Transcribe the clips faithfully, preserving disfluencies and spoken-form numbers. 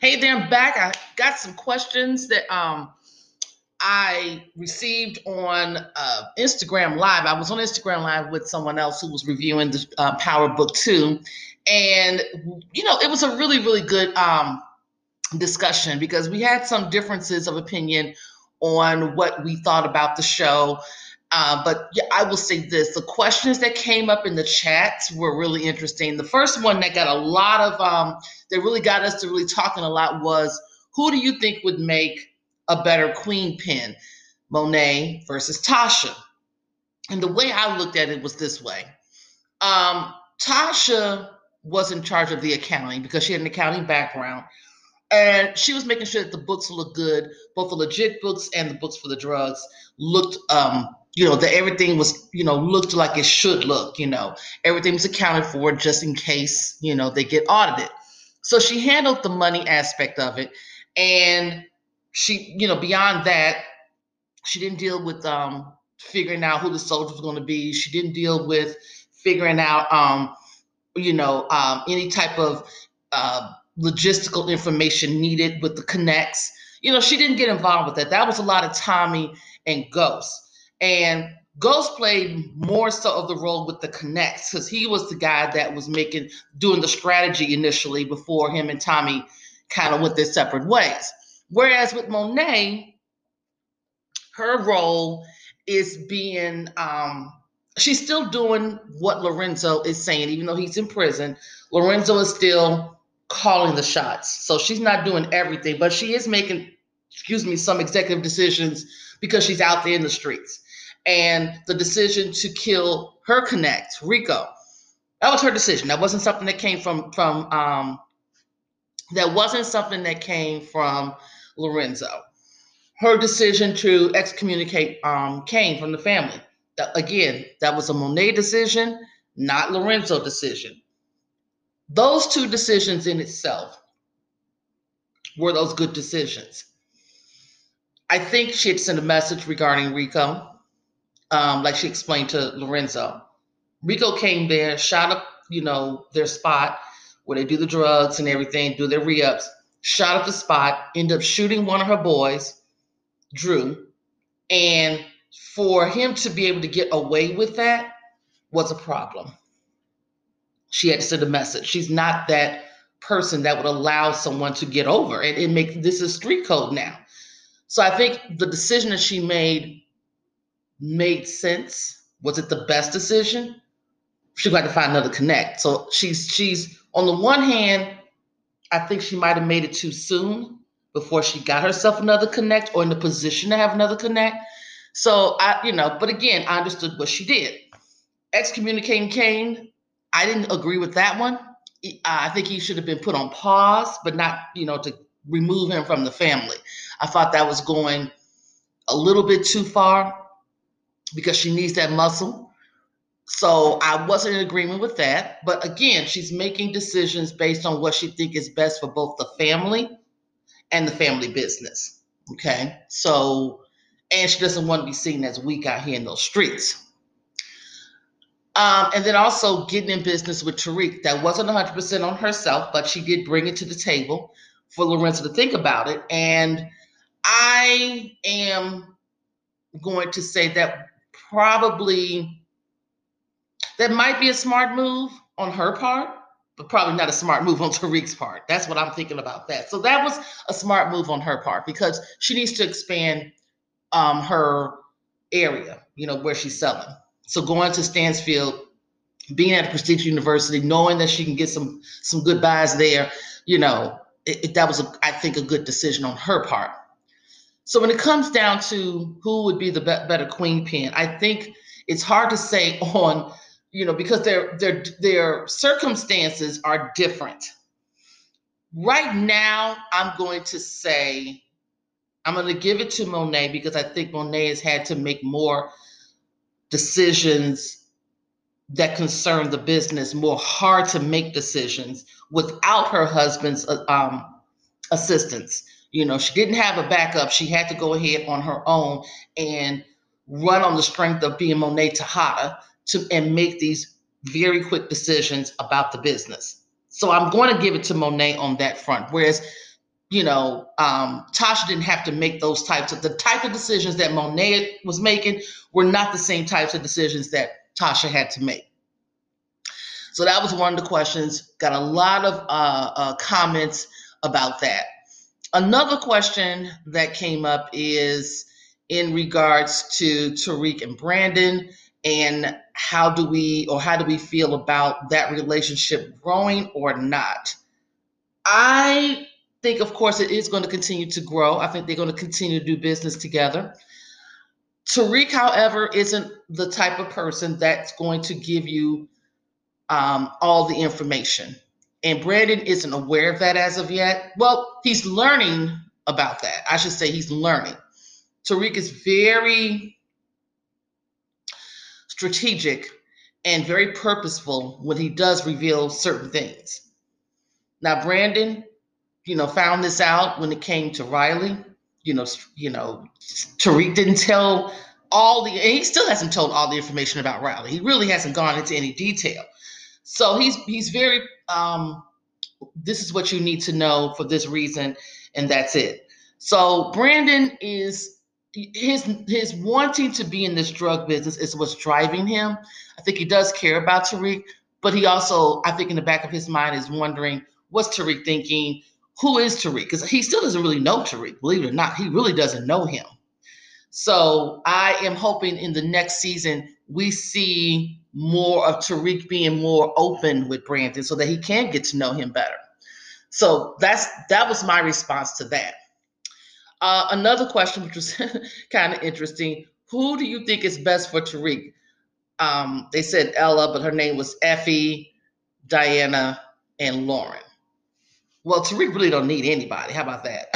Hey there, I'm back. I got some questions that um, I received on uh, Instagram Live. I was on Instagram Live with someone else who was reviewing the uh, Power Book two. And, you know, it was a really, really good um, discussion because we had some differences of opinion on what we thought about the show. Uh, but yeah, I will say this, the questions that came up in the chats were really interesting. The first one that got a lot of, um, that really got us to really talking a lot was, who do you think would make a better queen pin, Monet versus Tasha? And the way I looked at it was this way. Um, Tasha was in charge of the accounting because she had an accounting background. And she was making sure that the books looked good, both the legit books and the books for the drugs looked, um, you know, that everything was, you know, looked like it should look, you know, everything was accounted for just in case, you know, they get audited. So she handled the money aspect of it. And she, you know, beyond that, she didn't deal with um, figuring out who the soldier was going to be. She didn't deal with figuring out, um, you know, um, any type of, uh, logistical information needed with the connects. You know, she didn't get involved with that. That was a lot of Tommy and Ghost. And Ghost played more so of the role with the connects because he was the guy that was making, doing the strategy initially before him and Tommy kind of went their separate ways. Whereas with Monet, her role is being, um, she's still doing what Lorenzo is saying, even though he's in prison. Lorenzo is still calling the shots. So she's not doing everything, but she is making, excuse me, some executive decisions because she's out there in the streets. And the decision to kill her connect, Rico, that was her decision. That wasn't something that came from, from um, that wasn't something that came from Lorenzo. Her decision to excommunicate um, Kane from the family. That, again, that was a Monet decision, not Lorenzo decision. Those two decisions in itself were those good decisions. I think she had sent a message regarding Rico, um, like she explained to Lorenzo. Rico came there, shot up, you know, their spot where they do the drugs and everything, do their re-ups, shot up the spot, ended up shooting one of her boys, Drew. And for him to be able to get away with that was a problem. She had to send a message. She's not that person that would allow someone to get over and, and make this is street code now. So I think the decision that she made made sense. Was it the best decision? She got to find another connect. So she's she's on the one hand, I think she might have made it too soon before she got herself another connect or in the position to have another connect. So I, you know, but again, I understood what she did. Excommunicating Kane. I didn't agree with that one. I think he should have been put on pause, but not, you know, to remove him from the family. I thought that was going a little bit too far because she needs that muscle. So I wasn't in agreement with that. But again, she's making decisions based on what she thinks is best for both the family and the family business. Okay. So, and she doesn't want to be seen as weak out here in those streets. Um, and then also getting in business with Tariq. That wasn't one hundred percent on herself, but she did bring it to the table for Lorenzo to think about it. And I am going to say that probably that might be a smart move on her part, but probably not a smart move on Tariq's part. That's what I'm thinking about that. So that was a smart move on her part because she needs to expand um, her area, you know, where she's selling. So going to Stansfield, being at a prestigious university, knowing that she can get some some good buys there, you know, it, it, that was, a, I think, a good decision on her part. So when it comes down to who would be the be better queen pin, I think it's hard to say on, you know, because their their their circumstances are different. Right now, I'm going to say, I'm going to give it to Monet because I think Monet has had to make more decisions that concern the business, more hard to make decisions without her husband's um, assistance. You know, she didn't have a backup. She had to go ahead on her own and run on the strength of being Monet Tejada to and make these very quick decisions about the business. So I'm going to give it to Monet on that front. Whereas you know, um, Tasha didn't have to make those types of, the type of decisions that Monet was making were not the same types of decisions that Tasha had to make. So that was one of the questions. Got a lot of uh, uh, comments about that. Another question that came up is in regards to Tariq and Brandon, and how do we, or how do we feel about that relationship growing or not? I think, of course, it is going to continue to grow. I think they're going to continue to do business together. Tariq, however, isn't the type of person that's going to give you um, all the information. And Brandon isn't aware of that as of yet. Well, he's learning about that. I should say he's learning. Tariq is very strategic and very purposeful when he does reveal certain things. Now, Brandon, you know, found this out when it came to Riley. You know, you know, Tariq didn't tell all the, and he still hasn't told all the information about Riley. He really hasn't gone into any detail. So he's he's very, um, this is what you need to know for this reason, and that's it. So Brandon is, his his wanting to be in this drug business is what's driving him. I think he does care about Tariq, but he also, I think in the back of his mind, is wondering, what's Tariq thinking? Who is Tariq? Because he still doesn't really know Tariq, believe it or not. He really doesn't know him. So I am hoping in the next season we see more of Tariq being more open with Brandon so that he can get to know him better. So that's that was my response to that. Uh, another question, which was kind of interesting. Who do you think is best for Tariq? Um, they said Ella, but her name was Effie, Diana, and Lauren. Well, Tariq really don't need anybody. How about that?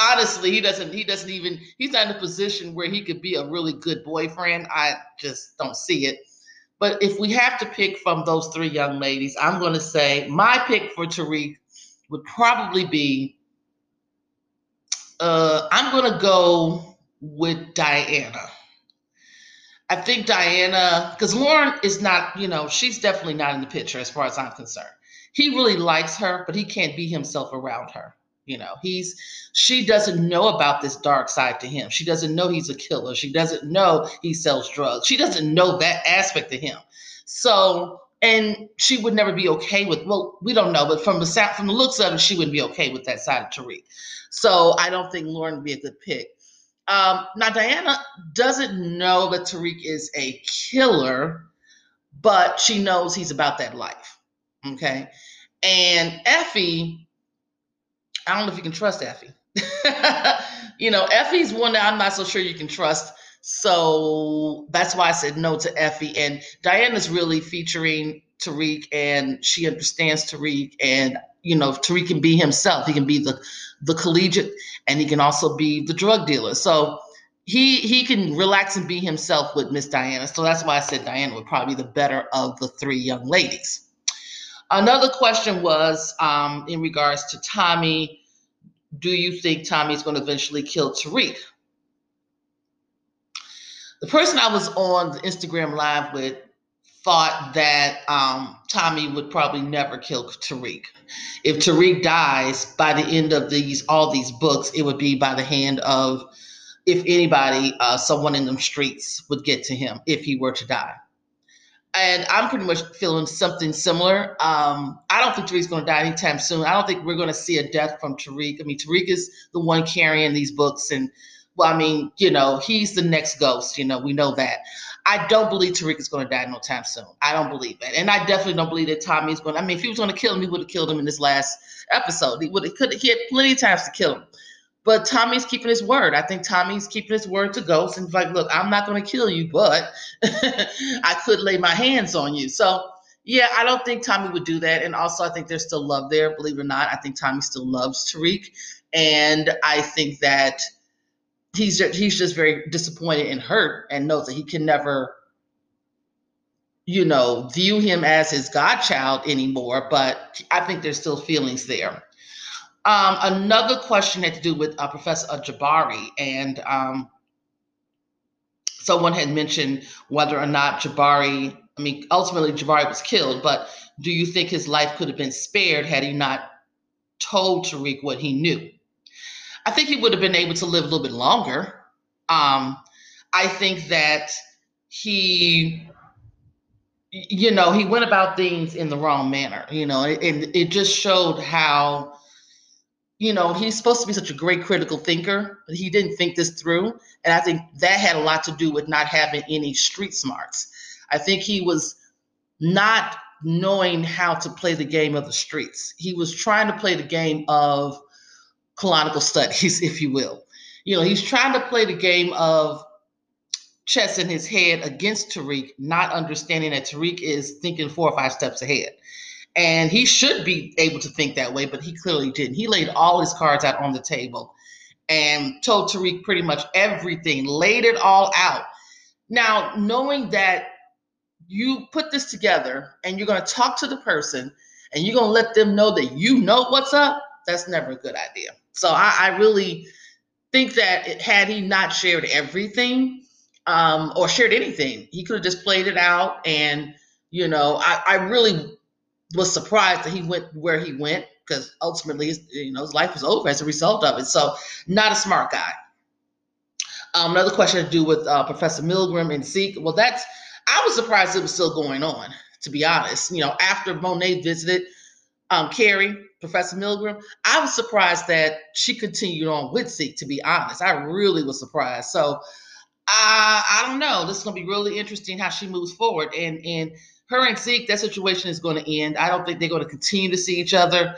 Honestly, he doesn't, he doesn't even, he's not in a position where he could be a really good boyfriend. I just don't see it. But if we have to pick from those three young ladies, I'm going to say my pick for Tariq would probably be, Uh, I'm going to go with Diana. I think Diana, because Lauren is not, you know, she's definitely not in the picture as far as I'm concerned. He really likes her, but he can't be himself around her. You know, he's, she doesn't know about this dark side to him. She doesn't know he's a killer. She doesn't know he sells drugs. She doesn't know that aspect of him. So, and she would never be okay with, well, we don't know, but from the sound, from the looks of it, she wouldn't be okay with that side of Tariq. So I don't think Lauren would be a good pick. Um, now, Diana doesn't know that Tariq is a killer, but she knows he's about that life, okay? And Effie, I don't know if you can trust Effie. You know, Effie's one that I'm not so sure you can trust. So that's why I said no to Effie. And Diana's really featuring Tariq, and she understands Tariq. And, you know, Tariq can be himself. He can be the, the collegiate, and he can also be the drug dealer. So he he can relax and be himself with Miss Diana. So that's why I said Diana would probably be the better of the three young ladies. Another question was um, in regards to Tommy. Do you think Tommy's going to eventually kill Tariq? The person I was on the Instagram Live with thought that um, Tommy would probably never kill Tariq. If Tariq dies by the end of these all these books, it would be by the hand of, if anybody, uh, someone in them streets would get to him if he were to die. And I'm pretty much feeling something similar. Um, I don't think Tariq's going to die anytime soon. I don't think we're going to see a death from Tariq. I mean, Tariq is the one carrying these books, and well, I mean, you know, he's the next Ghost. You know, we know that. I don't believe Tariq is going to die no time soon. I don't believe that. And I definitely don't believe that Tommy's going to, I mean, if he was going to kill him, he would have killed him in this last episode. He would have, could have, he had plenty of times to kill him. But Tommy's keeping his word. I think Tommy's keeping his word to Ghost. And he's like, look, I'm not going to kill you, but I could lay my hands on you. So, yeah, I don't think Tommy would do that. And also, I think there's still love there, believe it or not. I think Tommy still loves Tariq. And I think that He's just, he's just very disappointed and hurt, and knows that he can never, you know, view him as his godchild anymore. But I think there's still feelings there. Um, another question had to do with uh, Professor Jabari. And um, someone had mentioned whether or not Jabari, I mean, ultimately Jabari was killed, but do you think his life could have been spared had he not told Tariq what he knew, I think he would have been able to live a little bit longer. Um, I think that he, you know, he went about things in the wrong manner, you know, and it just showed how, you know, he's supposed to be such a great critical thinker, but he didn't think this through. And I think that had a lot to do with not having any street smarts. I think he was not knowing how to play the game of the streets. He was trying to play the game of colonial studies, if you will. You know, he's trying to play the game of chess in his head against Tariq, not understanding that Tariq is thinking four or five steps ahead. And he should be able to think that way, but he clearly didn't. He laid all his cards out on the table and told Tariq pretty much everything, laid it all out. Now, knowing that you put this together and you're going to talk to the person and you're going to let them know that you know what's up, that's never a good idea. So I, I really think that it, had he not shared everything um, or shared anything, he could have just played it out. And, you know, I, I really was surprised that he went where he went, because ultimately, you know, his life was over as a result of it. So not a smart guy. Um, another question to do with uh, Professor Milgram and Zeke. Well, that's, I was surprised it was still going on, to be honest. You know, after Monet visited um, Carrie, Professor Milgram, I was surprised that she continued on with Zeke, to be honest. I really was surprised. So uh, I don't know. This is going to be really interesting how she moves forward. And, and her and Zeke, that situation is going to end. I don't think they're going to continue to see each other.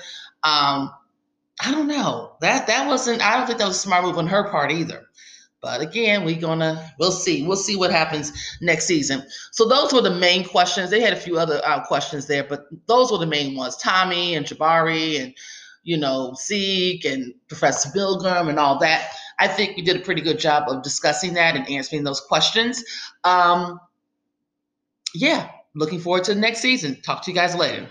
Um, I don't know. That that wasn't, I don't think that was a smart move on her part either. But again, we're gonna, we'll see. We'll see what happens next season. So those were the main questions. They had a few other uh, questions there, but those were the main ones. Tommy and Jabari and, you know, Zeke and Professor Milgram and all that. I think we did a pretty good job of discussing that and answering those questions. Um, yeah, looking forward to the next season. Talk to you guys later.